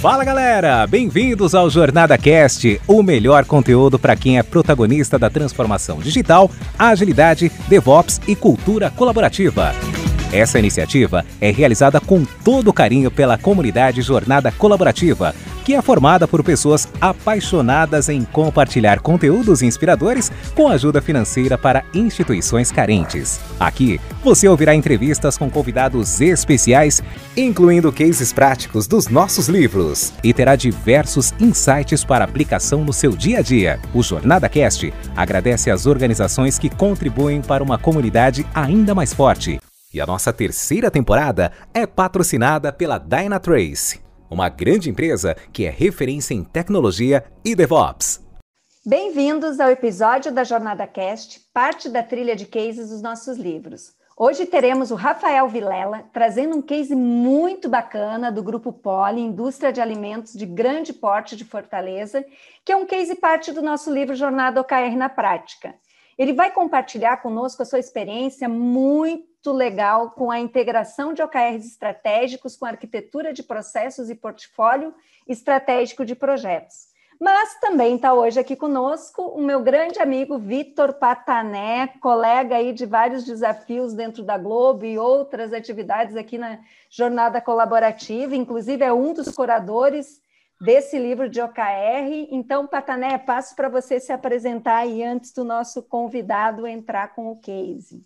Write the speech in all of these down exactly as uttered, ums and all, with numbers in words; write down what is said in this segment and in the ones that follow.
Fala galera, bem-vindos ao Jornada Cast, o melhor conteúdo para quem é protagonista da transformação digital, agilidade, DevOps e cultura colaborativa. Essa iniciativa é realizada com todo carinho pela comunidade Jornada Colaborativa, que é formada por pessoas apaixonadas em compartilhar conteúdos inspiradores com ajuda financeira para instituições carentes. Aqui, você ouvirá entrevistas com convidados especiais, incluindo cases práticos dos nossos livros, e terá diversos insights para aplicação no seu dia a dia. O Jornada Cast agradece às organizações que contribuem para uma comunidade ainda mais forte. E a nossa terceira temporada é patrocinada pela Dynatrace, uma grande empresa que é referência em tecnologia e DevOps. Bem-vindos ao episódio da Jornada Cast, parte da trilha de cases dos nossos livros. Hoje teremos o Rafael Vilela trazendo um case muito bacana do Grupo Poli, indústria de alimentos de grande porte de Fortaleza, que é um case parte do nosso livro Jornada O K R na Prática. Ele vai compartilhar conosco a sua experiência muito legal com a integração de O K Rs estratégicos com a arquitetura de processos e portfólio estratégico de projetos. Mas também está hoje aqui conosco o meu grande amigo Vitor Patané, colega aí de vários desafios dentro da Globo e outras atividades aqui na Jornada Colaborativa, inclusive é um dos curadores desse livro de O K R. Então, Patané, passo para você se apresentar aí antes do nosso convidado entrar com o case.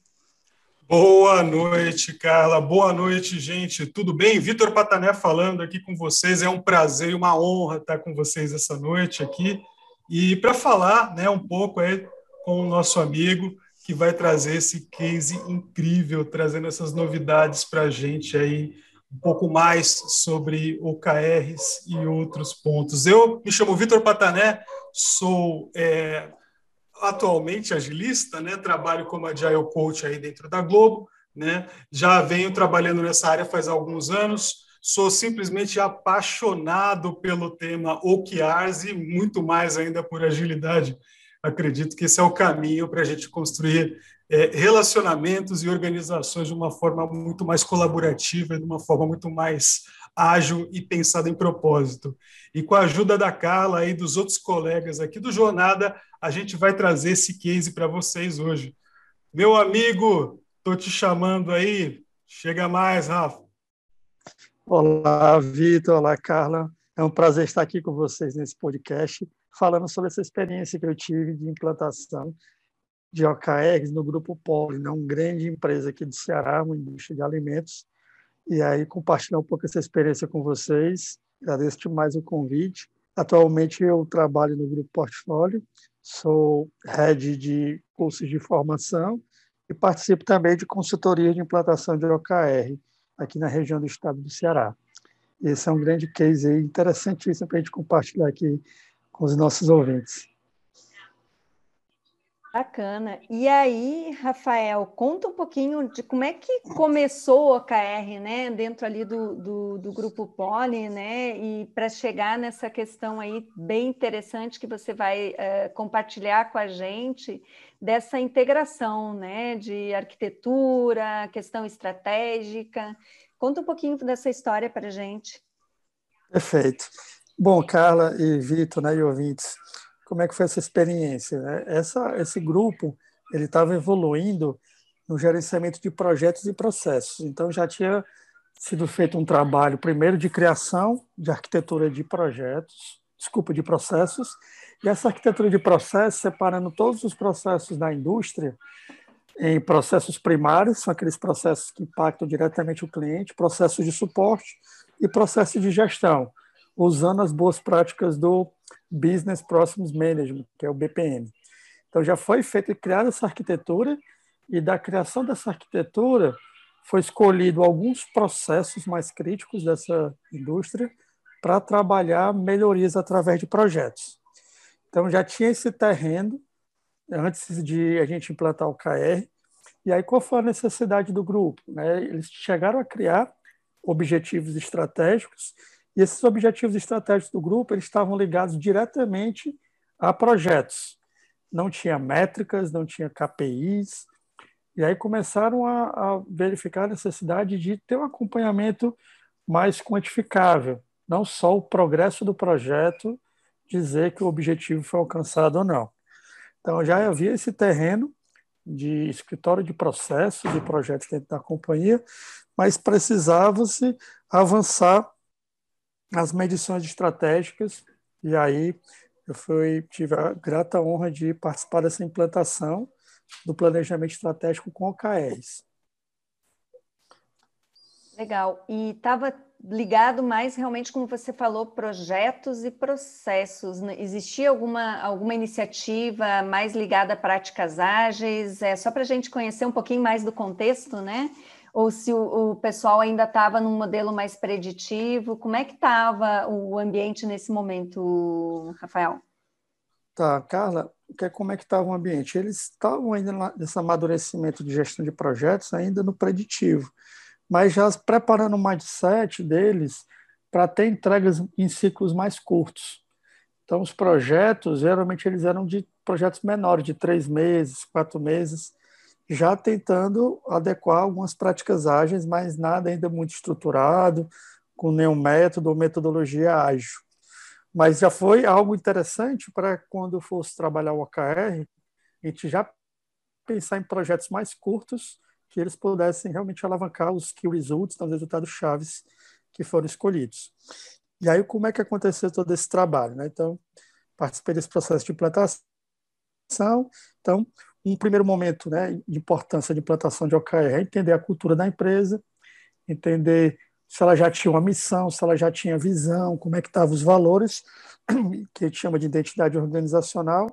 Boa noite, Carla. Boa noite, gente. Tudo bem? Vitor Patané falando aqui com vocês. É um prazer e uma honra estar com vocês essa noite aqui. E para falar, né, um pouco aí com o nosso amigo que vai trazer esse case incrível, trazendo essas novidades para a gente aí, um pouco mais sobre O K Rs e outros pontos. Eu me chamo Vitor Patané, sou é, atualmente agilista, né? Trabalho como Agile Coach aí dentro da Globo, né? Já venho trabalhando nessa área faz alguns anos, sou simplesmente apaixonado pelo tema O K Rs e muito mais ainda por agilidade. Acredito que esse é o caminho para a gente construir É, relacionamentos e organizações de uma forma muito mais colaborativa, de uma forma muito mais ágil e pensada em propósito. E com a ajuda da Carla e dos outros colegas aqui do Jornada, a gente vai trazer esse case para vocês hoje. Meu amigo, estou te chamando aí. Chega mais, Rafa. Olá, Vitor. Olá, Carla. É um prazer estar aqui com vocês nesse podcast, falando sobre essa experiência que eu tive de implantação de O K Rs no Grupo Poli, né? Uma grande empresa aqui do Ceará, uma indústria de alimentos, e aí compartilhar um pouco essa experiência com vocês. Agradeço demais o convite. Atualmente eu trabalho no Grupo Portfólio, sou head de cursos de formação e participo também de consultoria de implantação de O K R aqui na região do estado do Ceará. Esse é um grande case aí, interessantíssimo para a gente compartilhar aqui com os nossos ouvintes. Bacana. E aí, Rafael, conta um pouquinho de como é que começou o O K R, né, dentro ali do, do, do Grupo Poli, né, e para chegar nessa questão aí bem interessante que você vai uh, compartilhar com a gente, dessa integração, né, de arquitetura, questão estratégica. Conta um pouquinho dessa história para a gente. Perfeito. Bom, Carla e Vitor, né, e ouvintes, como é que foi essa experiência, né? Essa, esse grupo ele estava evoluindo no gerenciamento de projetos e processos. Então, já tinha sido feito um trabalho, primeiro, de criação de arquitetura de projetos, desculpa, de processos, e essa arquitetura de processos, separando todos os processos da indústria em processos primários, são aqueles processos que impactam diretamente o cliente, processos de suporte e processos de gestão, usando as boas práticas do Business Process Management, que é o B P M. Então, já foi feito e criada essa arquitetura, e da criação dessa arquitetura, foi escolhido alguns processos mais críticos dessa indústria para trabalhar melhorias através de projetos. Então, já tinha esse terreno antes de a gente implantar o K R, e aí qual foi a necessidade do grupo, né? Eles chegaram a criar objetivos estratégicos, e esses objetivos estratégicos do grupo eles estavam ligados diretamente a projetos. Não tinha métricas, não tinha K P Is. E aí começaram a, a verificar a necessidade de ter um acompanhamento mais quantificável não só o progresso do projeto dizer que o objetivo foi alcançado ou não. Então, já havia esse terreno de escritório de processos e de projetos dentro da companhia, mas precisava-se avançar as medições estratégicas, e aí eu fui, tive a grata honra de participar dessa implantação do planejamento estratégico com O K Rs. Legal. E estava ligado mais realmente, como você falou, projetos e processos. Existia alguma, alguma iniciativa mais ligada a práticas ágeis? É, só para a gente conhecer um pouquinho mais do contexto, né? Ou se o, o pessoal ainda estava num modelo mais preditivo? Como é que estava o ambiente nesse momento, Rafael? Tá, Carla, como é que estava o ambiente? Eles estavam ainda nesse amadurecimento de gestão de projetos, ainda no preditivo, mas já preparando o mindset deles para ter entregas em ciclos mais curtos. Então, os projetos, geralmente, eles eram de projetos menores, de três meses, quatro meses, já tentando adequar algumas práticas ágeis, mas nada ainda muito estruturado, com nenhum método ou metodologia ágil. Mas já foi algo interessante para quando eu fosse trabalhar o O K R, a gente já pensar em projetos mais curtos, que eles pudessem realmente alavancar os key results, os resultados chaves que foram escolhidos. E aí, como é que aconteceu todo esse trabalho, né? Então, participei desse processo de implantação. Então, um primeiro momento, né, de importância de implantação de O K R é entender a cultura da empresa, entender se ela já tinha uma missão, se ela já tinha visão, como é que estavam os valores, que a gente chama de identidade organizacional,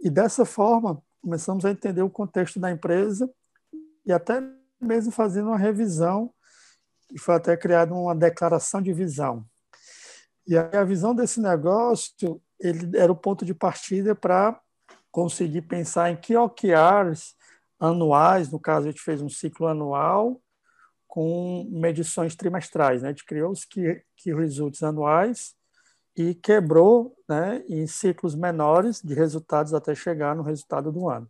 e dessa forma começamos a entender o contexto da empresa e até mesmo fazendo uma revisão, e foi até criada uma declaração de visão. E aí a visão desse negócio, ele era o ponto de partida para conseguir pensar em que O K Rs anuais, no caso a gente fez um ciclo anual com medições trimestrais, né? A gente criou os key, key results anuais e quebrou, né, em ciclos menores de resultados até chegar no resultado do ano.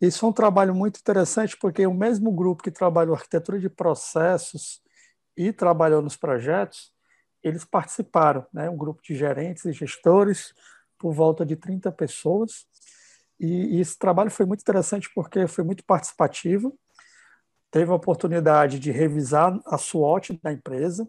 Isso é um trabalho muito interessante porque o mesmo grupo que trabalhou arquitetura de processos e trabalhou nos projetos, eles participaram, né? Um grupo de gerentes e gestores por volta de trinta pessoas, e esse trabalho foi muito interessante porque foi muito participativo, teve a oportunidade de revisar a SWOT da empresa,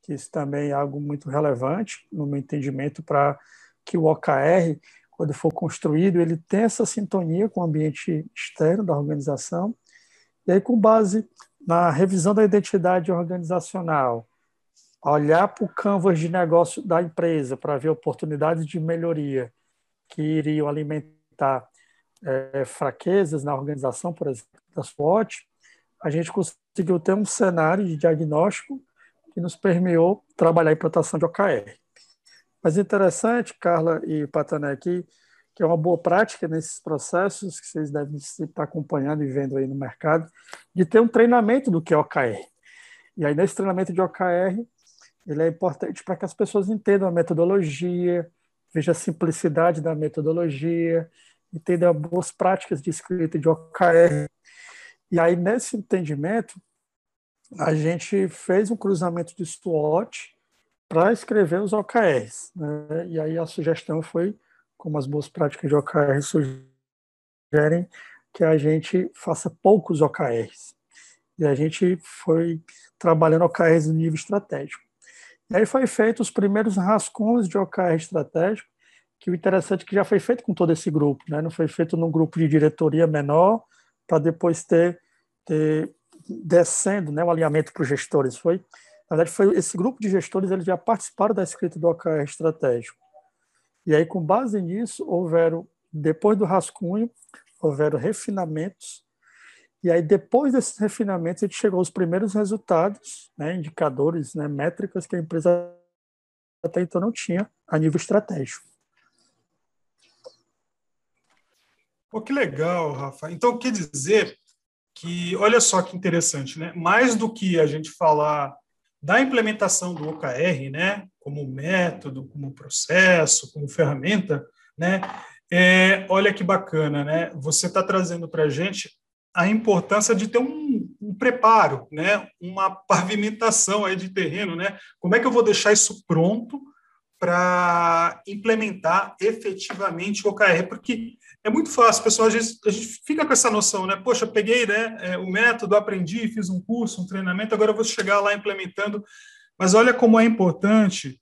que isso também é algo muito relevante no meu entendimento para que o O K R, quando for construído, ele tem essa sintonia com o ambiente externo da organização, e aí com base na revisão da identidade organizacional, olhar para o canvas de negócio da empresa para ver oportunidades de melhoria que iriam alimentar é, fraquezas na organização, por exemplo, da SWOT, a gente conseguiu ter um cenário de diagnóstico que nos permeou trabalhar a implantação de O K R. Mas interessante, Carla e Patané, aqui, que é uma boa prática nesses processos que vocês devem estar acompanhando e vendo aí no mercado, de ter um treinamento do que é O K R. E aí, nesse treinamento de O K R, ele é importante para que as pessoas entendam a metodologia, vejam a simplicidade da metodologia, entendam as boas práticas de escrita de O K R. E aí, nesse entendimento, a gente fez um cruzamento de SWOT para escrever os O K Rs. Né? E aí a sugestão foi, como as boas práticas de O K R sugerem, que a gente faça poucos O K Rs. E a gente foi trabalhando O K Rs no nível estratégico. E aí foi feito os primeiros rascunhos de O K R estratégico, que o interessante é que já foi feito com todo esse grupo, né? Não foi feito num grupo de diretoria menor, para depois ter, ter descendo, né, o alinhamento para os gestores. Foi, na verdade, foi esse grupo de gestores, eles já participaram da escrita do O K R estratégico. E aí, com base nisso, houveram, depois do rascunho, houveram refinamentos, e aí, depois desses refinamentos, a gente chegou aos primeiros resultados, né, indicadores, né, métricas que a empresa até então não tinha a nível estratégico. Pô, que legal, Rafa. Então, quer dizer que, olha só que interessante, né? Mais do que a gente falar da implementação do O K R, né, como método, como processo, como ferramenta, né? É, olha que bacana, né? Você está trazendo para a gente a importância de ter um, um um preparo, né? Uma pavimentação aí de terreno, né? Como é que eu vou deixar isso pronto para implementar efetivamente o O K R? Porque é muito fácil, pessoal, a gente, a gente fica com essa noção, né? Poxa, peguei, né, o método, aprendi, fiz um curso, um treinamento, agora eu vou chegar lá implementando. Mas olha como é importante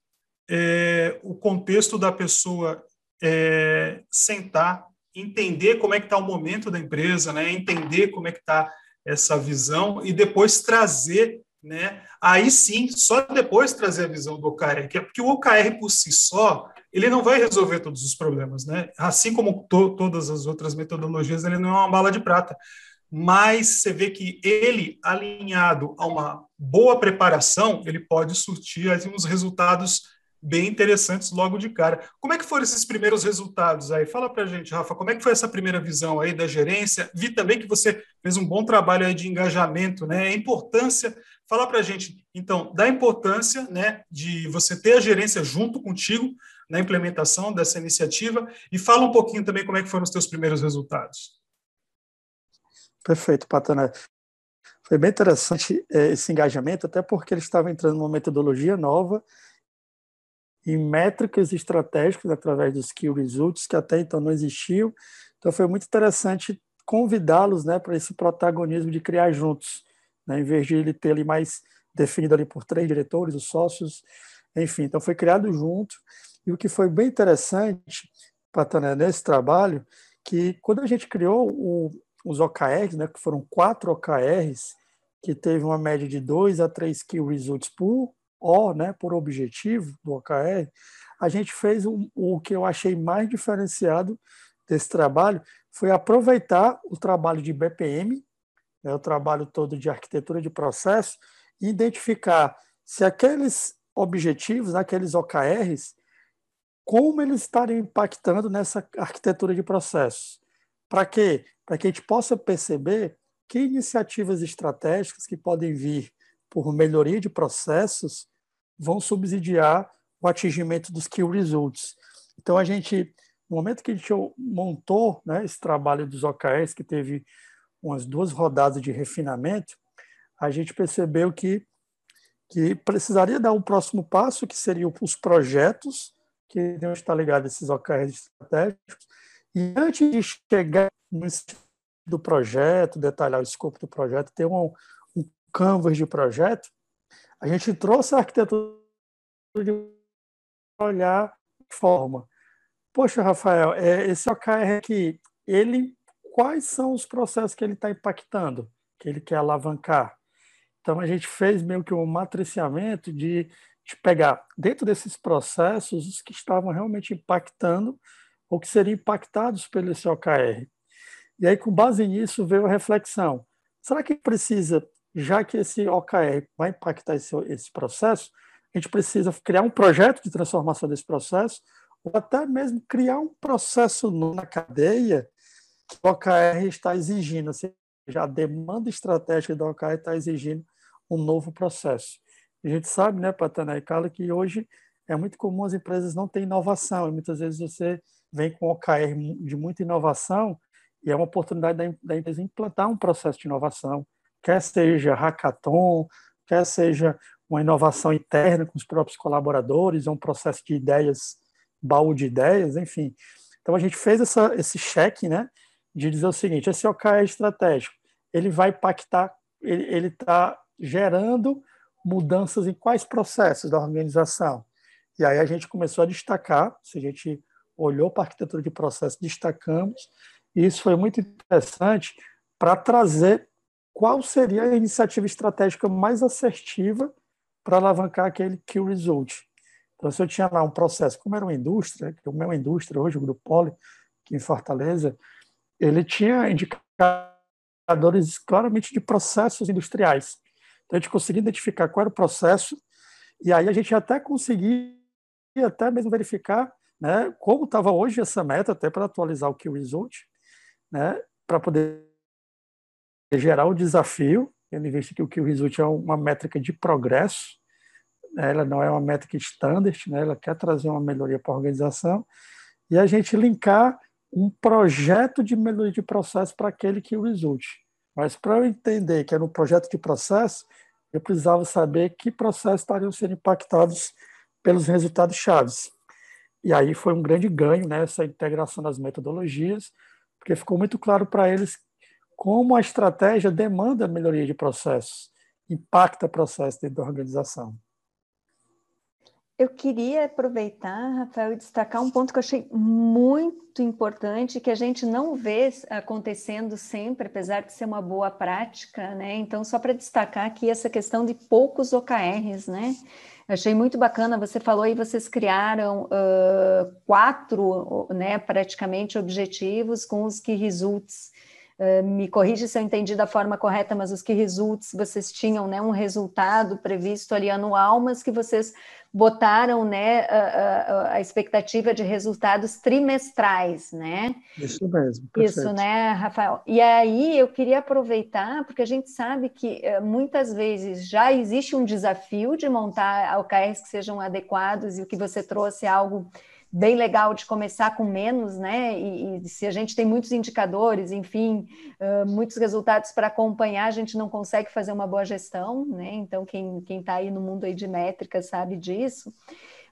é, o contexto da pessoa é, sentar, entender como é que está o momento da empresa, né? Entender como é que está essa visão e depois trazer, né? Aí sim, só depois trazer a visão do O K R, porque o O K R por si só, ele não vai resolver todos os problemas, né? Assim como to- todas as outras metodologias, ele não é uma bala de prata, mas você vê que ele, alinhado a uma boa preparação, ele pode surtir aí uns resultados bem interessantes logo de cara. Como é que foram esses primeiros resultados aí? Fala pra gente, Rafa, como é que foi essa primeira visão aí da gerência? Vi também que você fez um bom trabalho aí de engajamento, né? A importância, fala pra gente, então, da importância, né, de você ter a gerência junto contigo na implementação dessa iniciativa e fala um pouquinho também como é que foram os teus primeiros resultados. Perfeito, Patané. Foi bem interessante esse engajamento, até porque eles estavam entrando numa metodologia nova e métricas estratégicas através dos Key Results, que até então não existiam. Então, foi muito interessante convidá-los, né, para esse protagonismo de criar juntos, né, em vez de ele ter ali mais definido ali por três diretores, os sócios, enfim. Então, foi criado junto. E o que foi bem interessante, Patané, nesse trabalho, que quando a gente criou o, os O K Rs, né, que foram quatro O K Rs, que teve uma média de dois a três Key Results por O, né, por objetivo do O K R, a gente fez um, o que eu achei mais diferenciado desse trabalho, foi aproveitar o trabalho de B P M, né, o trabalho todo de arquitetura de processo, e identificar se aqueles objetivos, aqueles O K Rs, como eles estariam impactando nessa arquitetura de processo. Para quê? Para que a gente possa perceber que iniciativas estratégicas que podem vir por melhoria de processos vão subsidiar o atingimento dos Key Results. Então, a gente, no momento que a gente montou, né, esse trabalho dos O K Rs, que teve umas duas rodadas de refinamento, a gente percebeu que, que precisaria dar um próximo passo, que seriam os projetos, que não está ligado a esses O K Rs estratégicos, e antes de chegar no do projeto, detalhar o escopo do projeto, ter um, um canvas de projeto, a gente trouxe a arquitetura de olhar de forma. Poxa, Rafael, é, esse O K R aqui, ele, quais são os processos que ele está impactando, que ele quer alavancar? Então, a gente fez meio que um matriciamento de, de pegar dentro desses processos os que estavam realmente impactando ou que seriam impactados pelo esse O K R. E aí, com base nisso, veio a reflexão. Será que precisa, já que esse O K R vai impactar esse, esse processo, a gente precisa criar um projeto de transformação desse processo ou até mesmo criar um processo na cadeia que o O K R está exigindo, ou seja, a demanda estratégica do O K R está exigindo um novo processo. A gente sabe, né, Patané e Carla, que hoje é muito comum as empresas não terem inovação, e muitas vezes você vem com O K R de muita inovação e é uma oportunidade da, da empresa implantar um processo de inovação, quer seja hackathon, quer seja uma inovação interna com os próprios colaboradores, ou um processo de ideias, baú de ideias, enfim. Então, a gente fez essa, esse check, né, de dizer o seguinte, esse O K R estratégico, ele vai impactar, ele está gerando mudanças em quais processos da organização? E aí a gente começou a destacar, se a gente olhou para a arquitetura de processo, destacamos, e isso foi muito interessante para trazer qual seria a iniciativa estratégica mais assertiva para alavancar aquele Key Result. Então, se eu tinha lá um processo, como era uma indústria, que é uma indústria hoje, o Grupo Poli, aqui em Fortaleza, ele tinha indicadores claramente de processos industriais. Então, a gente conseguia identificar qual era o processo, e aí a gente até conseguia até mesmo verificar, né, como estava hoje essa meta, até para atualizar o Key Result, né, para poder gerar o desafio, tendo em vista que o Key Result é uma métrica de progresso, né, ela não é uma métrica standard, né, ela quer trazer uma melhoria para a organização, e a gente linkar um projeto de melhoria de processo para aquele Key Result. Mas para eu entender que era um projeto de processo, eu precisava saber que processos estariam sendo impactados pelos resultados chaves. E aí foi um grande ganho, né, essa integração das metodologias, porque ficou muito claro para eles como a estratégia demanda melhoria de processos, impacta processo dentro da organização. Eu queria aproveitar, Rafael, e destacar um ponto que eu achei muito importante, que a gente não vê acontecendo sempre, apesar de ser uma boa prática, né? Então, só para destacar aqui essa questão de poucos O K Rs, né? Achei muito bacana, você falou aí, vocês criaram uh, quatro, né, praticamente objetivos com os key results. Uh, me corrija se eu entendi da forma correta, mas os key results, vocês tinham, né, um resultado previsto ali anual, mas que vocês botaram, né, a, a, a expectativa de resultados trimestrais, né? Isso mesmo. Perfeito. Isso, né, Rafael? E aí eu queria aproveitar, porque a gente sabe que muitas vezes já existe um desafio de montar O K Rs que sejam adequados, e o que você trouxe é algo bem legal de começar com menos, né? E, e se a gente tem muitos indicadores, enfim, uh, muitos resultados para acompanhar, a gente não consegue fazer uma boa gestão, né? Então, quem quem está aí no mundo aí de métricas sabe disso.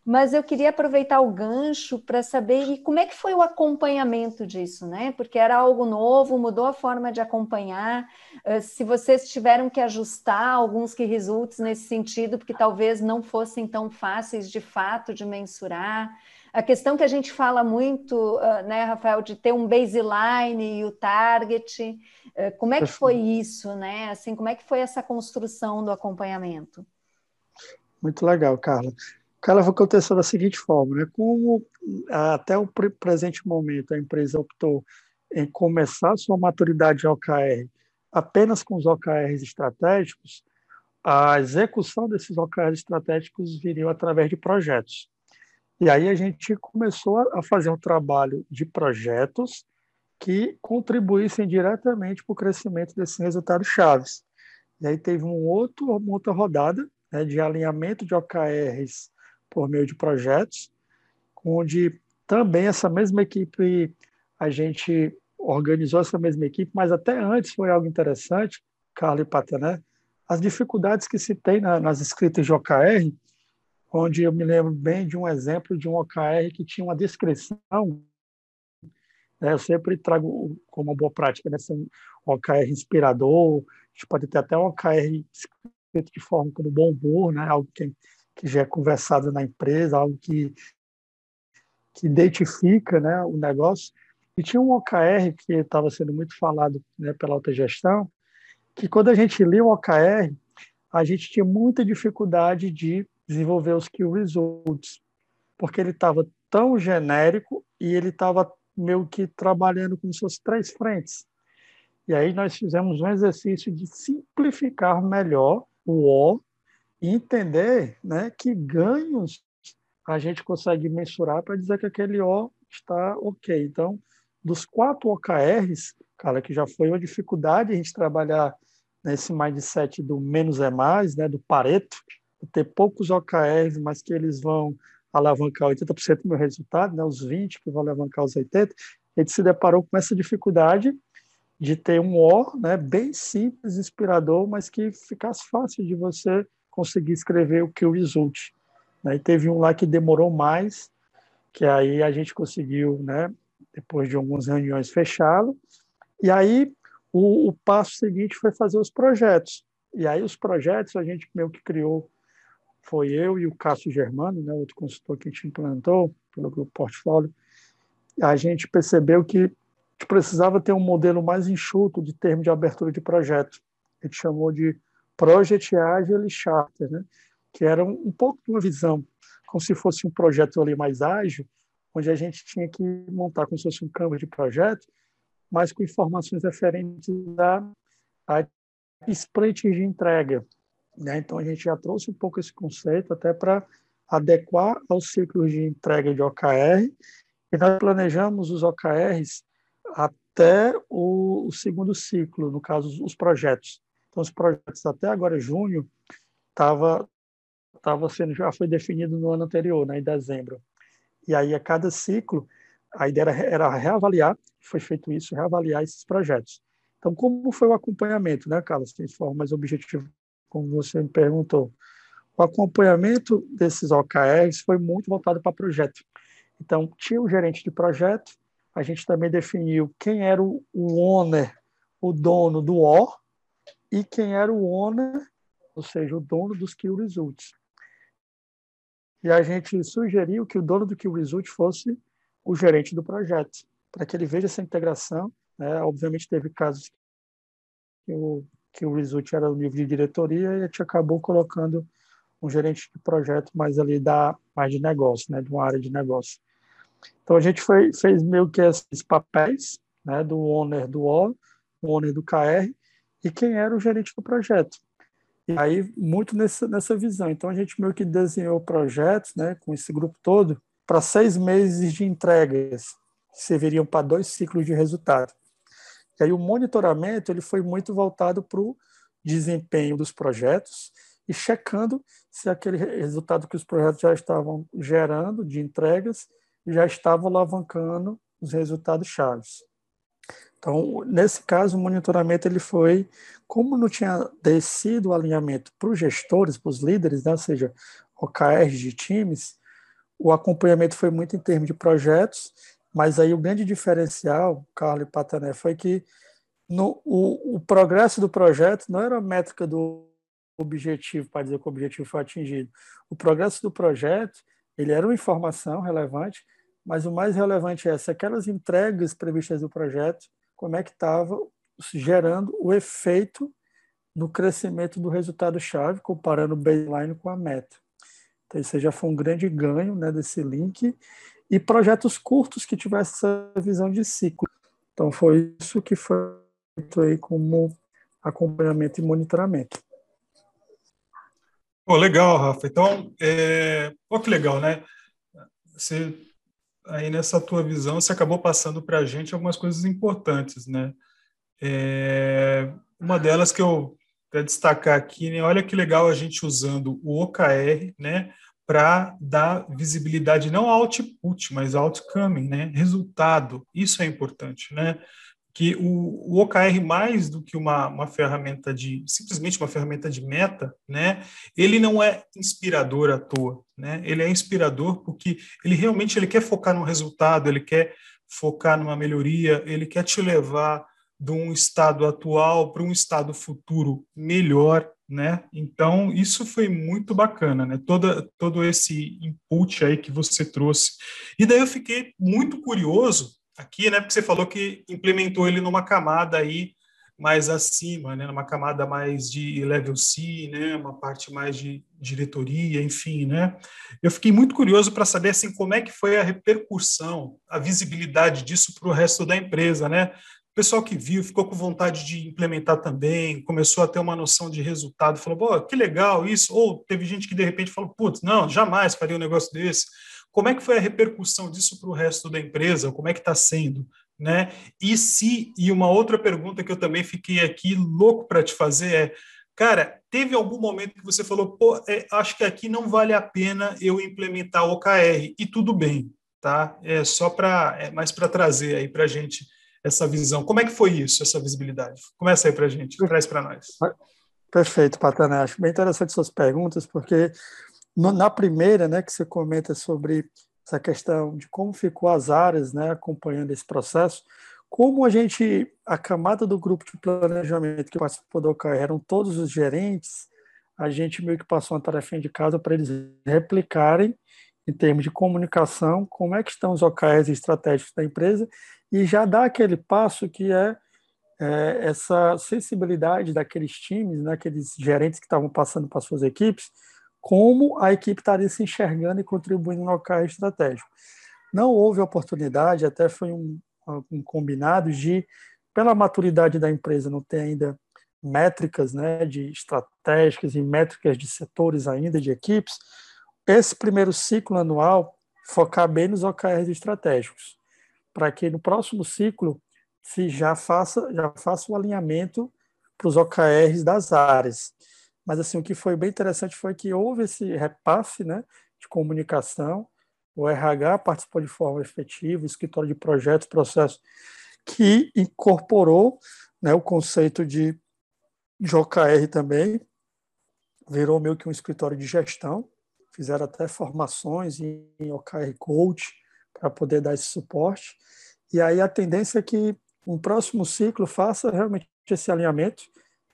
Mas eu queria aproveitar o gancho para saber e como é que foi o acompanhamento disso, né? Porque era algo novo, mudou a forma de acompanhar. Uh, se vocês tiveram que ajustar alguns key results nesse sentido, porque talvez não fossem tão fáceis de fato de mensurar. A questão que a gente fala muito, né, Rafael, de ter um baseline e o target, como é que foi isso, né? Assim, como é que foi essa construção do acompanhamento? Muito legal, Carla. Carla, vai acontecer da seguinte forma, né? Como até o presente momento a empresa optou em começar sua maturidade em O K R apenas com os O K Rs estratégicos, a execução desses O K Rs estratégicos viriam através de projetos. E aí a gente começou a fazer um trabalho de projetos que contribuíssem diretamente para o crescimento desses resultados chaves. E aí teve um outro, uma outra rodada, né, de alinhamento de O K Rs por meio de projetos, onde também essa mesma equipe, a gente organizou essa mesma equipe, mas até antes foi algo interessante, Carla e Patané, as dificuldades que se tem na, nas escritas de O K R, onde eu me lembro bem de um exemplo de um O K R que tinha uma descrição, né? Eu sempre trago como uma boa prática, né? Um O K R inspirador, a gente pode ter até um O K R escrito de forma como bom humor, né? Algo que, que já é conversado na empresa, algo que, que identifica, né, o negócio. E tinha um O K R que estava sendo muito falado, né, pela alta gestão, que quando a gente lia o O K R, a gente tinha muita dificuldade de desenvolver os key results, porque ele estava tão genérico e ele estava meio que trabalhando com suas três frentes. E aí nós fizemos um exercício de simplificar melhor o O e entender, né, que ganhos a gente consegue mensurar para dizer que aquele O está ok. Então, dos quatro O K Rs, cara, que já foi uma dificuldade a gente trabalhar nesse mindset do menos é mais, né, do Pareto, ter poucos O K Rs, mas que eles vão alavancar oitenta por cento do meu resultado, né? Os vinte por cento que vão alavancar os oitenta por cento, a gente se deparou com essa dificuldade de ter um O, né, bem simples, inspirador, mas que ficasse fácil de você conseguir escrever o que o resulte. Né? E teve um lá que demorou mais, que aí a gente conseguiu, né, depois de algumas reuniões, fechá-lo. E aí o, o passo seguinte foi fazer os projetos. E aí os projetos a gente meio que criou, foi eu e o Cássio Germano, né, outro consultor que a gente implantou pelo Grupo Portfólio. A gente percebeu que a gente precisava ter um modelo mais enxuto de termo de abertura de projeto. A gente chamou de Project Agile Charter, né, que era um, um pouco de uma visão, como se fosse um projeto ali mais ágil, onde a gente tinha que montar como se fosse um campo de projeto, mas com informações referentes a, a sprints de entrega. Né? Então, a gente já trouxe um pouco esse conceito até para adequar aos ciclos de entrega de O K R, e nós planejamos os O K Rs até o, o segundo ciclo, no caso, os projetos. Então, os projetos até agora, junho, tava, tava sendo, já foi definido no ano anterior, né, em dezembro. E aí, a cada ciclo, a ideia era, era reavaliar, foi feito isso, reavaliar esses projetos. Então, como foi o acompanhamento, né, Carla? Tem forma mais objetiva, como você me perguntou. O acompanhamento desses O K Rs foi muito voltado para projeto. Então, tinha o gerente de projeto, a gente também definiu quem era o owner, o dono do O, e quem era o owner, ou seja, o dono dos Key Results. E a gente sugeriu que o dono do Key Result fosse o gerente do projeto, para que ele veja essa integração. Né? Obviamente, teve casos que o, que o Result era o nível de diretoria e a gente acabou colocando um gerente de projeto mais ali da mais de negócio, né? De uma área de negócio. Então, a gente foi, fez meio que esses papéis, né? Do owner do O, o owner do K R, e quem era o gerente do projeto. E aí, muito nessa, nessa visão. Então, a gente meio que desenhou projetos, né, com esse grupo todo para seis meses de entregas, que serviriam para dois ciclos de resultado. E aí, o monitoramento ele foi muito voltado para o desempenho dos projetos e checando se aquele resultado que os projetos já estavam gerando de entregas já estava alavancando os resultados chaves. Então, nesse caso, o monitoramento ele foi, como não tinha descido o alinhamento para os gestores, para os líderes, né? Ou seja, O K Rs de times, o acompanhamento foi muito em termos de projetos, mas aí o grande diferencial, Carla e Patané, foi que no, o, o progresso do projeto não era a métrica do objetivo, para dizer que o objetivo foi atingido. O progresso do projeto ele era uma informação relevante, mas o mais relevante é se aquelas entregas previstas do projeto, como é que estava gerando o efeito no crescimento do resultado-chave, comparando o baseline com a meta. Então, isso já foi um grande ganho, né, desse link. E projetos curtos que tivessem essa visão de ciclo. Então, foi isso que foi feito aí como acompanhamento e monitoramento. Pô, legal, Rafa. Então, é... Pô, que legal, né? Você, aí nessa tua visão, você acabou passando para a gente algumas coisas importantes, né? É... Uma delas que eu quero destacar aqui, né? Olha que legal a gente usando o O K R, né? Para dar visibilidade, não output, mas outcoming, né? Resultado. Isso é importante, né? Que o, o O K R, mais do que uma, uma ferramenta de, simplesmente uma ferramenta de meta, né? Ele não é inspirador à toa, né? Ele é inspirador porque ele realmente ele quer focar no resultado, ele quer focar numa melhoria, ele quer te levar de um estado atual para um estado futuro melhor, né? Então, isso foi muito bacana, né? Toda, todo esse input aí que você trouxe. E daí eu fiquei muito curioso aqui, né? Porque você falou que implementou ele numa camada aí mais acima, né? Numa camada mais de level C, né? Uma parte mais de diretoria, enfim, né? Eu fiquei muito curioso para saber, assim, como é que foi a repercussão, a visibilidade disso para o resto da empresa, né? O pessoal que viu ficou com vontade de implementar também, começou a ter uma noção de resultado, falou, pô, que legal isso, ou teve gente que de repente falou, putz, não, jamais faria um negócio desse. Como é que foi a repercussão disso para o resto da empresa? Como é que está sendo? Né? E se, e uma outra pergunta que eu também fiquei aqui louco para te fazer é, cara, teve algum momento que você falou, pô, é, acho que aqui não vale a pena eu implementar o O K R, e tudo bem, tá? É só para, é mais para trazer aí para a gente essa visão. Como é que foi isso, essa visibilidade? Começa aí para a gente, traz para nós. Perfeito, Patané. Acho bem interessante suas perguntas, porque no, na primeira, né, que você comenta sobre essa questão de como ficou as áreas, né, acompanhando esse processo, como a gente, a camada do grupo de planejamento que participou do O K R eram todos os gerentes, a gente meio que passou uma tarefa de casa para eles replicarem em termos de comunicação, como é que estão os O K Rs estratégicos da empresa, e já dá aquele passo que é, é essa sensibilidade daqueles times, né, aqueles gerentes que estavam passando para suas equipes, como a equipe estaria se enxergando e contribuindo no O K R estratégico. Não houve oportunidade, até foi um, um combinado de, pela maturidade da empresa, não tem ainda métricas, né, de estratégicas e métricas de setores ainda, de equipes, esse primeiro ciclo anual focar bem nos O K Rs estratégicos, para que no próximo ciclo se já faça já faça o alinhamento para os O K Rs das áreas. Mas assim, o que foi bem interessante foi que houve esse repasse, né, de comunicação, o R H participou de forma efetiva, o escritório de projetos, processo, que incorporou né, o conceito de, de O K R também virou meio que um escritório de gestão, fizeram até formações em, em O K R Coach para poder dar esse suporte, e aí a tendência é que um próximo ciclo faça realmente esse alinhamento,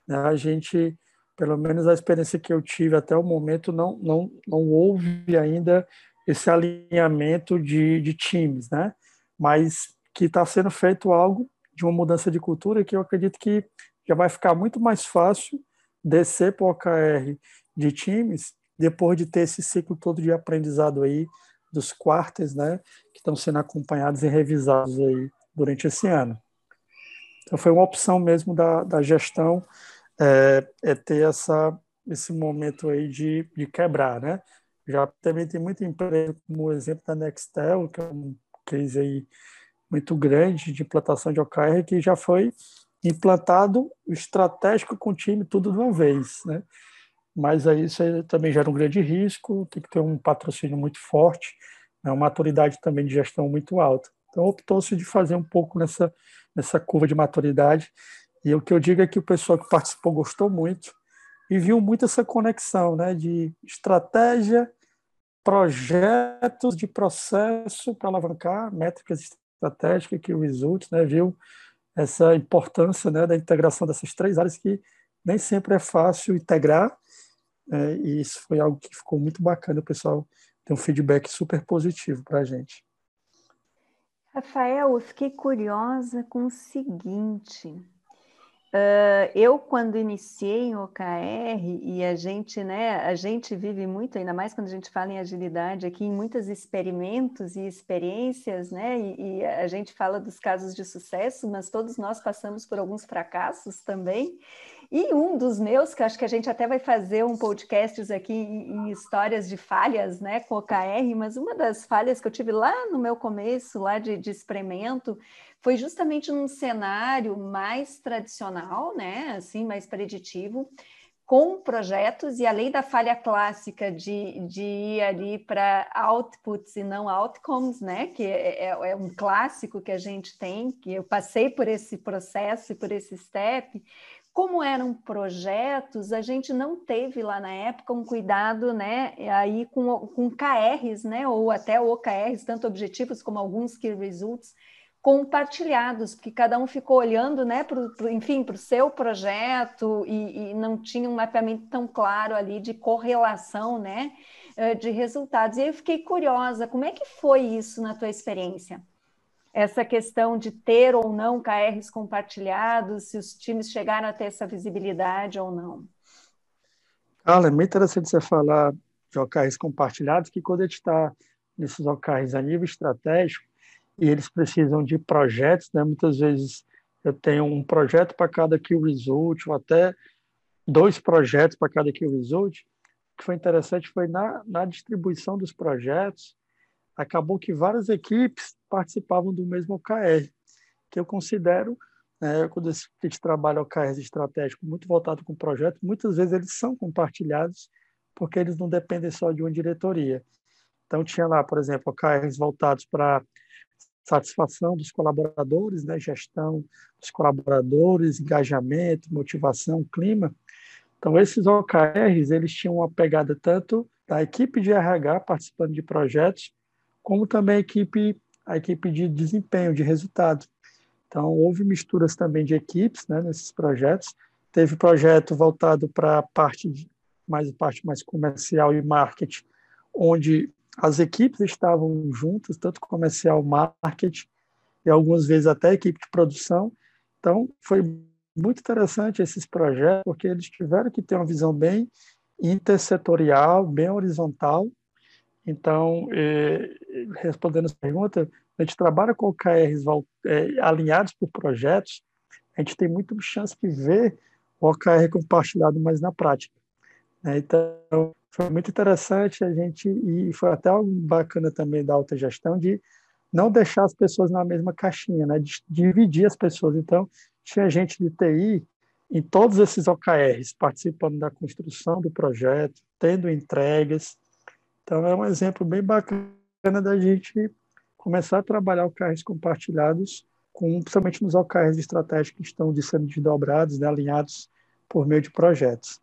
né? A gente, pelo menos a experiência que eu tive até o momento, não, não, não houve ainda esse alinhamento de, de times, né? Mas que está sendo feito algo de uma mudança de cultura que eu acredito que já vai ficar muito mais fácil descer para o O K R de times depois de ter esse ciclo todo de aprendizado aí dos quartos, né, que estão sendo acompanhados e revisados aí durante esse ano. Então foi uma opção mesmo da, da gestão é, é ter essa, esse momento aí de, de quebrar, né? Já também tem muita empresa, como o exemplo da Nextel, que é um case aí muito grande de implantação de O K R, que já foi implantado estratégico com o time tudo de uma vez, né? Mas aí isso aí também gera um grande risco, tem que ter um patrocínio muito forte, né? Uma maturidade também de gestão muito alta. Então optou-se de fazer um pouco nessa, nessa curva de maturidade, e o que eu digo é que o pessoal que participou gostou muito e viu muito essa conexão, né, de estratégia, projetos de processo para alavancar métricas estratégicas, que o Result, né, viu essa importância, né, da integração dessas três áreas que nem sempre é fácil integrar, né, e isso foi algo que ficou muito bacana, o pessoal tem um feedback super positivo para a gente. Rafael, eu fiquei curiosa com o seguinte... Uh, eu, quando iniciei em O K R, e a gente, né, a gente vive muito, ainda mais quando a gente fala em agilidade aqui, em muitos experimentos e experiências, né, e, e a gente fala dos casos de sucesso, mas todos nós passamos por alguns fracassos também, e um dos meus, que acho que a gente até vai fazer um podcast aqui em, em histórias de falhas, né, com O K R, mas uma das falhas que eu tive lá no meu começo, lá de, de experimento, foi justamente num cenário mais tradicional, né, assim, mais preditivo, com projetos e a lei da falha clássica de, de ir ali para outputs e não outcomes, né, que é, é um clássico que a gente tem, que eu passei por esse processo e por esse step. Como eram projetos, a gente não teve lá na época um cuidado, né, aí com, com K Rs, né, ou até O K Rs, tanto objetivos como alguns key results, compartilhados, porque cada um ficou olhando, né, pro, pro, enfim, para o seu projeto e, e não tinha um mapeamento tão claro ali de correlação, né, de resultados. E aí eu fiquei curiosa, como é que foi isso na tua experiência? Essa questão de ter ou não K Rs compartilhados, se os times chegaram a ter essa visibilidade ou não? Carla, é muito interessante você falar de O K Rs compartilhados, que quando a gente está nesses O K Rs a nível estratégico, e eles precisam de projetos, né? Muitas vezes eu tenho um projeto para cada key result, ou até dois projetos para cada key result. O que foi interessante foi na, na distribuição dos projetos, acabou que várias equipes participavam do mesmo O K R, que eu considero, né, quando a gente trabalha O K Rs estratégico muito voltado com projetos, muitas vezes eles são compartilhados, porque eles não dependem só de uma diretoria. Então tinha lá, por exemplo, O K Rs voltados para satisfação dos colaboradores, né, gestão dos colaboradores, engajamento, motivação, clima. Então, esses O K Rs, eles tinham uma pegada tanto da equipe de R H participando de projetos, como também a equipe, a equipe de desempenho, de resultado. Então, houve misturas também de equipes, né, nesses projetos. Teve projeto voltado para a parte de, mais, parte mais comercial e marketing, onde as equipes estavam juntas, tanto comercial, marketing, e algumas vezes até equipe de produção. Então, foi muito interessante esses projetos, porque eles tiveram que ter uma visão bem intersetorial, bem horizontal. Então, eh, respondendo essa pergunta, a gente trabalha com O K Rs eh, alinhados por projetos, a gente tem muita chance de ver o O K R compartilhado mais na prática, né? Então, foi muito interessante a gente, e foi até algo bacana também da alta gestão, de não deixar as pessoas na mesma caixinha, né? De dividir as pessoas. Então, tinha gente de T I em todos esses O K Rs, participando da construção do projeto, tendo entregas. Então, é um exemplo bem bacana da gente começar a trabalhar O K Rs compartilhados com, principalmente nos O K Rs de estratégia que estão sendo desdobrados, né, alinhados por meio de projetos.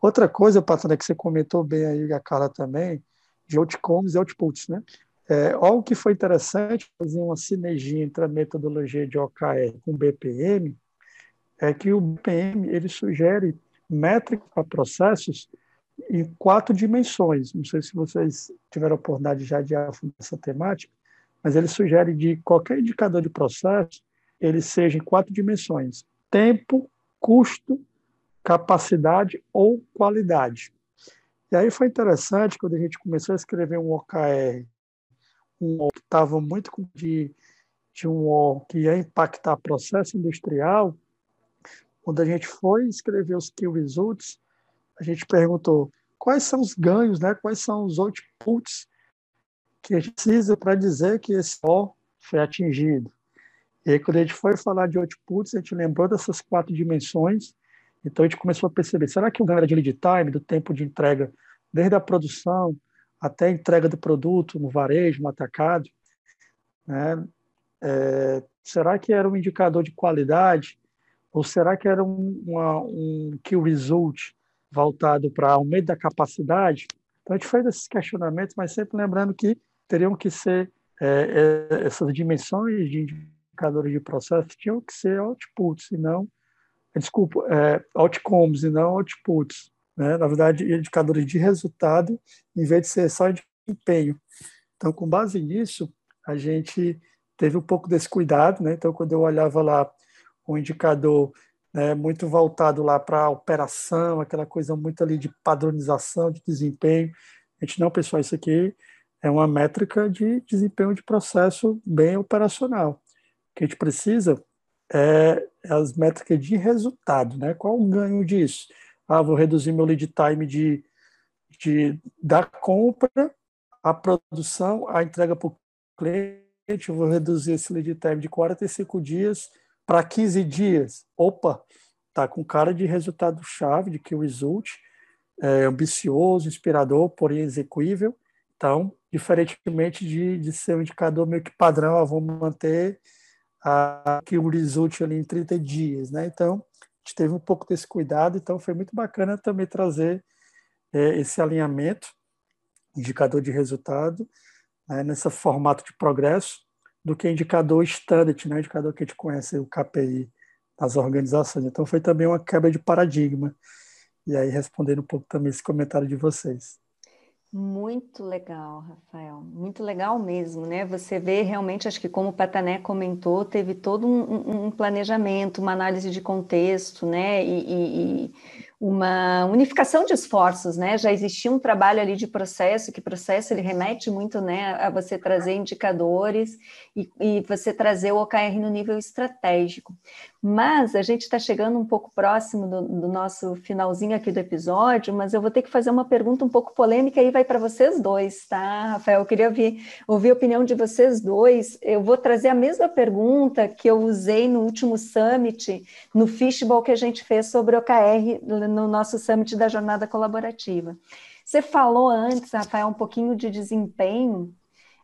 Outra coisa, Patana, que você comentou bem aí, a Carla também, de outcomes e outputs, né? É, algo que foi interessante, fazer uma sinergia entre a metodologia de O K R com o B P M, é que o B P M ele sugere métricas para processos em quatro dimensões. Não sei se vocês tiveram a oportunidade já de aprofundar essa temática, mas ele sugere de qualquer indicador de processo, ele seja em quatro dimensões: tempo, custo, capacidade ou qualidade. E aí foi interessante, quando a gente começou a escrever um O K R, um O que estava muito de, de um O que ia impactar processo industrial, quando a gente foi escrever os key results, a gente perguntou quais são os ganhos, né? Quais são os outputs que a gente precisa para dizer que esse O foi atingido. E aí, quando a gente foi falar de outputs, a gente lembrou dessas quatro dimensões, então a gente começou a perceber, será que o ganho era de lead time, do tempo de entrega, desde a produção até a entrega do produto no varejo, no atacado? Né? É, será que era um indicador de qualidade? Ou será que era um, uma, um key result voltado para aumento da capacidade? Então, a gente fez esses questionamentos, mas sempre lembrando que teriam que ser é, essas dimensões de indicadores de processo, tinham que ser outputs, e não, desculpa, é, outcomes e não outputs. Né? Na verdade, indicadores de resultado, em vez de ser só de desempenho. Então, com base nisso, a gente teve um pouco desse cuidado. Né? Então, quando eu olhava lá um indicador, né, muito voltado lá para a operação, aquela coisa muito ali de padronização, de desempenho. A gente não, pessoal, isso aqui é uma métrica de desempenho de processo bem operacional. O que a gente precisa é as métricas de resultado, né? Qual o ganho disso? Ah, vou reduzir meu lead time de, de, da compra à produção, à entrega para o cliente, vou reduzir esse lead time de quarenta e cinco dias para quinze dias. Opa, tá com cara de resultado-chave, de que o result é ambicioso, inspirador, porém execuível. Então, diferentemente de, de ser um indicador meio que padrão, ó, vamos manter a, que o result ali em trinta dias. Né? Então, a gente teve um pouco desse cuidado, então foi muito bacana também trazer é, esse alinhamento, indicador de resultado, né, nesse formato de progresso, do que indicador standard, né? Indicador que a gente conhece, o K P I das organizações. Então, foi também uma quebra de paradigma. E aí, respondendo um pouco também esse comentário de vocês. Muito legal, Rafael. Muito legal mesmo, né? Você vê realmente, acho que como o Patané comentou, teve todo um, um planejamento, uma análise de contexto, né? E, e, e uma unificação de esforços, né? Já existia um trabalho ali de processo, que processo ele remete muito, né? A você trazer indicadores e, e você trazer o O K R no nível estratégico. Mas a gente está chegando um pouco próximo do, do nosso finalzinho aqui do episódio, mas eu vou ter que fazer uma pergunta um pouco polêmica e vai para vocês dois, tá, Rafael? Eu queria ouvir, ouvir a opinião de vocês dois. Eu vou trazer a mesma pergunta que eu usei no último summit, no fishbowl que a gente fez sobre o O K R no nosso summit da Jornada Colaborativa. Você falou antes, Rafael, um pouquinho de desempenho,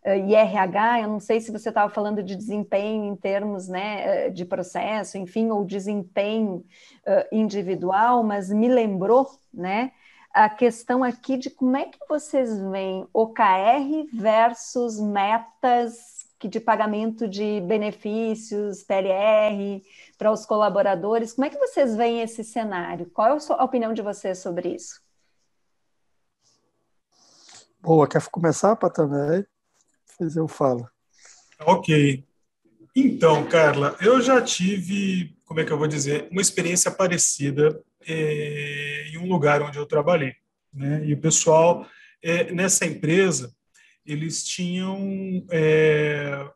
e R H, eu não sei se você estava falando de desempenho em termos, né, de processo, enfim, ou desempenho uh, individual, mas me lembrou, né, a questão aqui de como é que vocês veem O K R versus metas que de pagamento de benefícios, P L R, para os colaboradores. Como é que vocês veem esse cenário? Qual é a opinião de vocês sobre isso? Boa, quer começar, Patané? Mas eu falo. Ok. Então, Carla, eu já tive, como é que eu vou dizer, uma experiência parecida é, em um lugar onde eu trabalhei. Né? E o pessoal, é, nessa empresa, eles tinham é,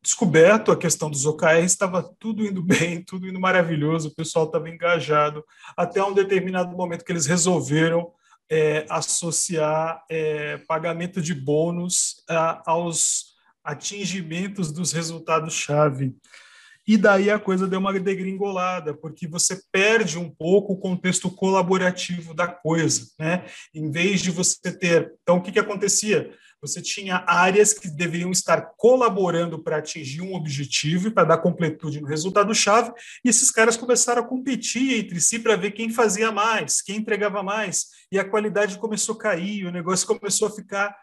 descoberto a questão dos O K Rs, estava tudo indo bem, tudo indo maravilhoso, o pessoal estava engajado, até um determinado momento que eles resolveram É, associar é, pagamento de bônus a, aos atingimentos dos resultados-chave. E daí a coisa deu uma degringolada, porque você perde um pouco o contexto colaborativo da coisa. Né? Em vez de você ter... Então, o que, que acontecia? Você tinha áreas que deveriam estar colaborando para atingir um objetivo e para dar completude no resultado-chave, e esses caras começaram a competir entre si para ver quem fazia mais, quem entregava mais, e a qualidade começou a cair, o negócio começou a ficar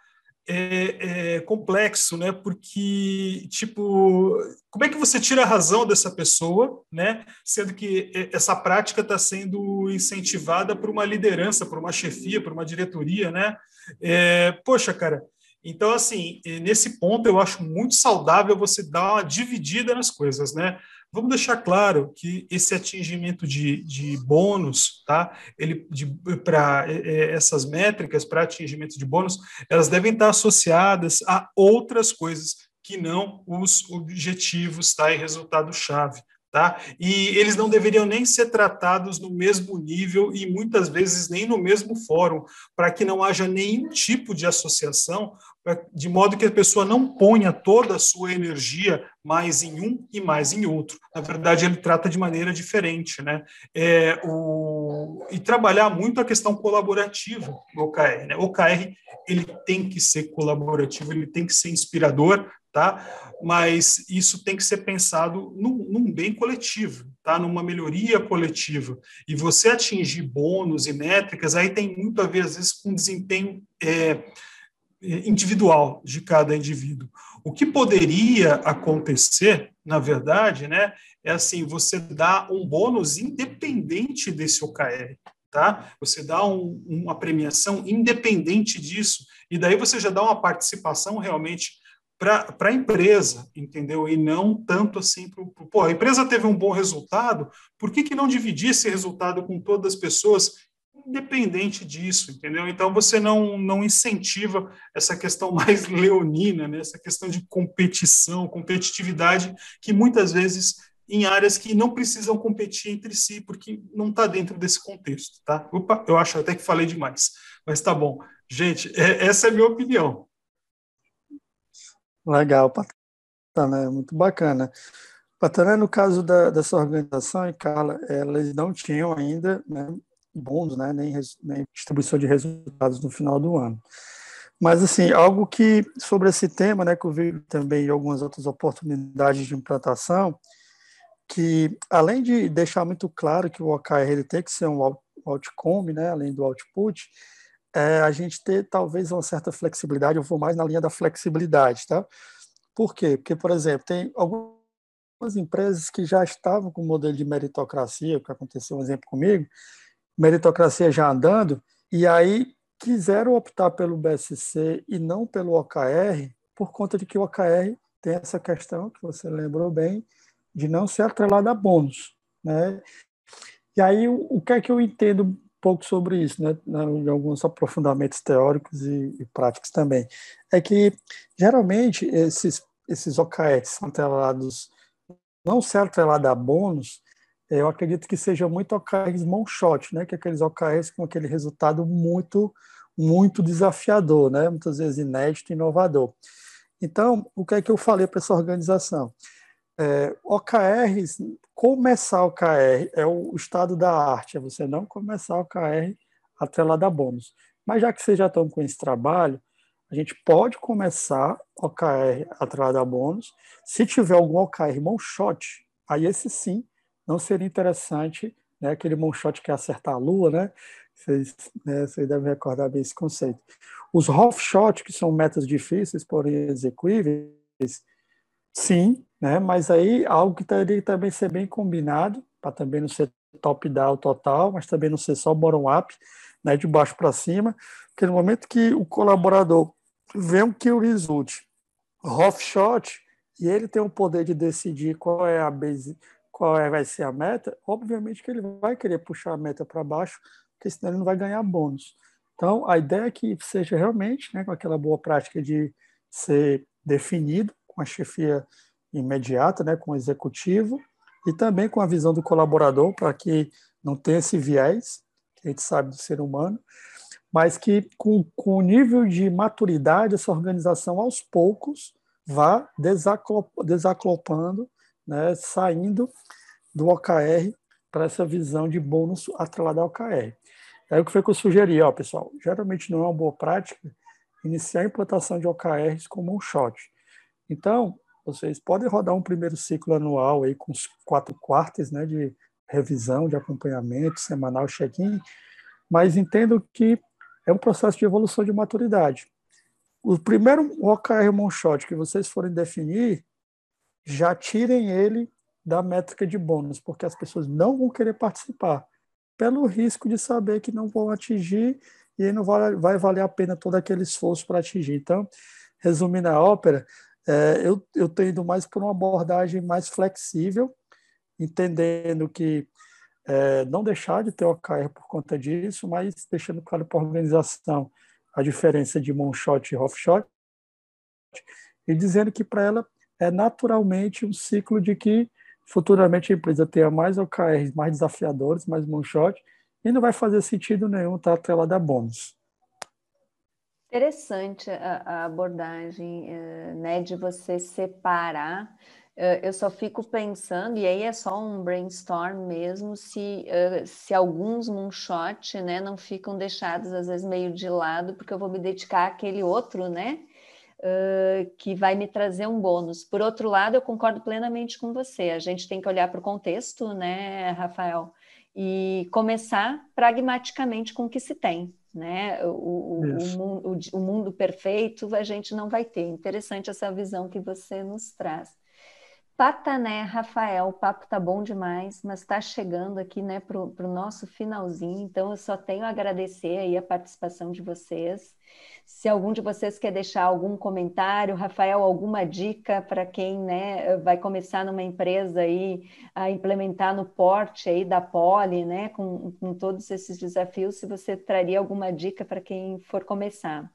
é, é, complexo, né? Porque, tipo, como é que você tira a razão dessa pessoa, né? Sendo que essa prática está sendo incentivada por uma liderança, por uma chefia, por uma diretoria, né? É, poxa, cara, então, assim, nesse ponto eu acho muito saudável você dar uma dividida nas coisas, né? Vamos deixar claro que esse atingimento de, de bônus, tá? Ele para é, essas métricas para atingimento de bônus, elas devem estar associadas a outras coisas que não os objetivos, tá? E resultado-chave, tá? E eles não deveriam nem ser tratados no mesmo nível e muitas vezes nem no mesmo fórum, para que não haja nenhum tipo de associação, de modo que a pessoa não ponha toda a sua energia mais em um e mais em outro. Na verdade, ele trata de maneira diferente, né? É, o, e trabalhar muito a questão colaborativa do O K R, né? O O K R, ele tem que ser colaborativo, ele tem que ser inspirador, tá? Mas isso tem que ser pensado num, num bem coletivo, tá? Numa melhoria coletiva. E você atingir bônus e métricas, aí tem muito a ver, às vezes, com desempenho... É, individual de cada indivíduo. O que poderia acontecer, na verdade, né, é assim, você dá um bônus independente desse O K R, tá? Você dá um, uma premiação independente disso, e daí você já dá uma participação realmente para a empresa, entendeu? E não tanto assim para o... Pô, a empresa teve um bom resultado, por que, que não dividir esse resultado com todas as pessoas independente disso, entendeu? Então, você não, não incentiva essa questão mais leonina, né? Essa questão de competição, competitividade, que muitas vezes em áreas que não precisam competir entre si, porque não está dentro desse contexto, tá? Opa, eu acho até que falei demais, mas tá bom. Gente, é, essa é a minha opinião. Legal, Patané, muito bacana. Patané, no caso da, dessa organização, e Carla, elas não tinham ainda, né, bônus, né, nem, nem distribuição de resultados no final do ano. Mas, assim, algo que, sobre esse tema, né, que eu vi também em algumas outras oportunidades de implantação, que, além de deixar muito claro que o O K R ele tem que ser um outcome, né, além do output, é a gente ter, talvez, uma certa flexibilidade. Eu vou mais na linha da flexibilidade, tá? Por quê? Porque, por exemplo, tem algumas empresas que já estavam com o modelo de meritocracia, que aconteceu um exemplo comigo, meritocracia já andando, e aí quiseram optar pelo B S C e não pelo O K R, por conta de que o O K R tem essa questão, que você lembrou bem, de não ser atrelado a bônus, né? E aí, o que é que eu entendo um pouco sobre isso, né? Em alguns aprofundamentos teóricos e, e práticos também, é que, geralmente, esses, esses O K Rs são atrelados, não ser atrelado a bônus. Eu acredito que seja muito O K Rs one-shot, né? Que é aqueles O K Rs com aquele resultado muito, muito desafiador, né? Muitas vezes inédito e inovador. Então, o que é que eu falei para essa organização? É, O K Rs, começar O K R é o estado da arte, é você não começar O K R até lá dar bônus. Mas já que vocês já estão com esse trabalho, a gente pode começar O K R até lá dar bônus. Se tiver algum O K R one-shot, aí esse sim, não seria interessante, né, aquele one-shot que é acertar a lua, né? Vocês, né, vocês devem recordar bem esse conceito. Os half-shot, que são metas difíceis, porém executíveis, sim, né? Mas aí algo que teria que também ser bem combinado, para também não ser top-down total, mas também não ser só bottom-up, né, de baixo para cima, porque no momento que o colaborador vê um key result, half-shot, e ele tem o poder de decidir qual é a base, qual vai ser a meta, obviamente que ele vai querer puxar a meta para baixo, porque senão ele não vai ganhar bônus. Então, a ideia é que seja realmente, né, com aquela boa prática de ser definido com a chefia imediata, né, com o executivo, e também com a visão do colaborador, para que não tenha esse viés, que a gente sabe do ser humano, mas que com, com o nível de maturidade, essa organização, aos poucos, vá desacopando, né, saindo do O K R para essa visão de bônus atrelado ao O K R. Aí o que foi que eu sugeri, ó, pessoal, geralmente não é uma boa prática iniciar a implantação de O K Rs como um shot. Então, vocês podem rodar um primeiro ciclo anual aí com os quatro quartos, né, de revisão, de acompanhamento, semanal, check-in, mas entendo que é um processo de evolução de maturidade. O primeiro O K R Moonshot que vocês forem definir, já tirem ele da métrica de bônus, porque as pessoas não vão querer participar, pelo risco de saber que não vão atingir e não vai, vai valer a pena todo aquele esforço para atingir. Então, resumindo a ópera, é, eu, eu tenho ido mais por uma abordagem mais flexível, entendendo que é, não deixar de ter O K R por conta disso, mas deixando claro para a organização a diferença de moonshot e offshot, e dizendo que para ela é naturalmente um ciclo de que futuramente a empresa tenha mais O K Rs, mais desafiadores, mais moonshot, e não vai fazer sentido nenhum estar atrelado a bônus. Interessante a abordagem, né, de você separar. Eu só fico pensando, e aí é só um brainstorm mesmo, se, se alguns moonshot, né, não ficam deixados às vezes meio de lado, porque eu vou me dedicar àquele outro, né, que vai me trazer um bônus. Por outro lado, eu concordo plenamente com você, a gente tem que olhar para o contexto, né, Rafael, e começar pragmaticamente com o que se tem. Né? O, o, o, o mundo perfeito a gente não vai ter. Interessante essa visão que você nos traz. Patané, Rafael, o papo tá bom demais, mas está chegando aqui, né, para o nosso finalzinho, então eu só tenho a agradecer aí a participação de vocês. Se algum de vocês quer deixar algum comentário, Rafael, alguma dica para quem, né, vai começar numa empresa aí a implementar no porte aí da Poli, né, com, com todos esses desafios, se você traria alguma dica para quem for começar.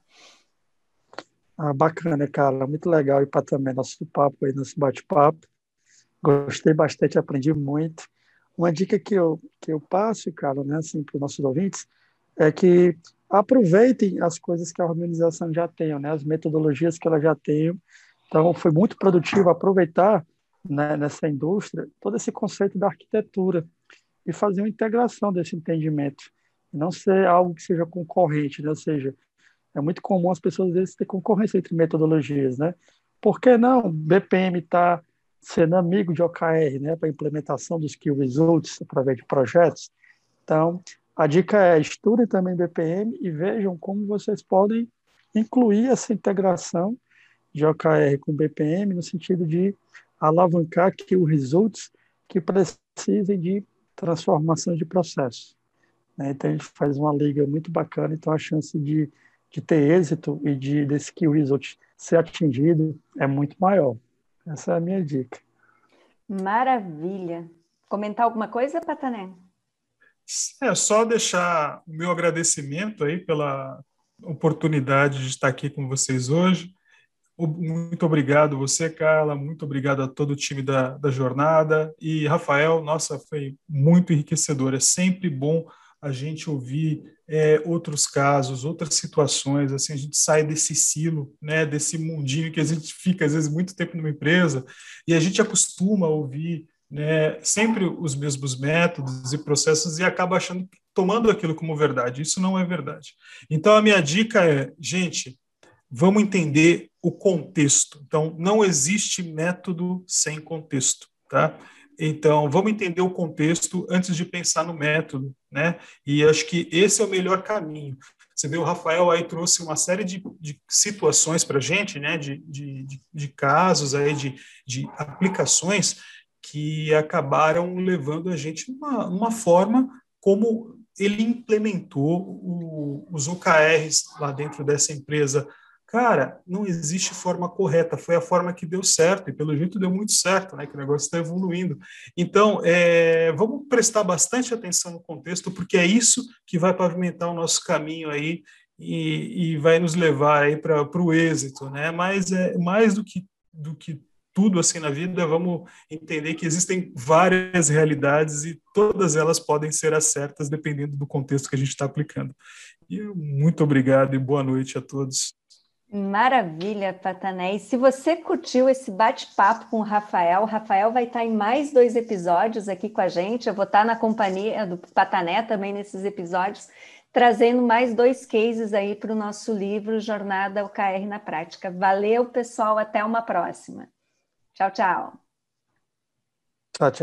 Ah, bacana, Carla, muito legal, e para também nosso papo aí, nosso bate-papo. Gostei bastante, aprendi muito. Uma dica que eu, que eu passo, Carla, né, assim, para os nossos ouvintes, é que aproveitem as coisas que a organização já tem, né, as metodologias que ela já tem. Então, foi muito produtivo aproveitar, né, nessa indústria todo esse conceito da arquitetura e fazer uma integração desse entendimento, não ser algo que seja concorrente, né? Ou seja, é muito comum as pessoas, às vezes, ter concorrência entre metodologias, né? Por que não B P M está sendo amigo de O K R, né, para a implementação dos key results através de projetos? Então, a dica é, estudem também B P M e vejam como vocês podem incluir essa integração de O K R com B P M no sentido de alavancar que os results que precisem de transformação de processo. Né? Então, a gente faz uma liga muito bacana, então a chance de, de ter êxito e de, desse que o result ser atingido é muito maior. Essa é a minha dica. Maravilha! Comentar alguma coisa, Patané? É só deixar o meu agradecimento aí pela oportunidade de estar aqui com vocês hoje. Muito obrigado você, Carla, muito obrigado a todo o time da, da Jornada. E, Rafael, nossa, foi muito enriquecedor. É sempre bom a gente ouvir é, outros casos, outras situações. Assim, a gente sai desse silo, né, desse mundinho que a gente fica, às vezes, muito tempo numa empresa, e a gente acostuma a ouvir, né, sempre os mesmos métodos e processos e acaba achando, tomando aquilo como verdade. Isso não é verdade. Então, a minha dica é, gente, vamos entender o contexto. Então, não existe método sem contexto, tá? Então, vamos entender o contexto antes de pensar no método, né? E acho que esse é o melhor caminho. Você vê, o Rafael aí trouxe uma série de, de situações para a gente, né, de, de, de, de casos, aí, de, de aplicações que acabaram levando a gente uma, uma forma como ele implementou o, os O K Rs lá dentro dessa empresa. Cara, não existe forma correta, foi a forma que deu certo, e pelo jeito deu muito certo, né, que o negócio está evoluindo. Então, é, vamos prestar bastante atenção no contexto, porque é isso que vai pavimentar o nosso caminho aí e, e vai nos levar aí para o êxito, né? Mas é mais do que, do que tudo assim na vida, vamos entender que existem várias realidades e todas elas podem ser acertas dependendo do contexto que a gente está aplicando. E muito obrigado e boa noite a todos. Maravilha, Patané. E se você curtiu esse bate-papo com o Rafael, o Rafael vai estar em mais dois episódios aqui com a gente, eu vou estar na companhia do Patané também nesses episódios. trazendo mais dois cases aí para o nosso livro Jornada O K R na Prática. Valeu, pessoal, até uma próxima. Tchau, tchau. Tchau, tchau.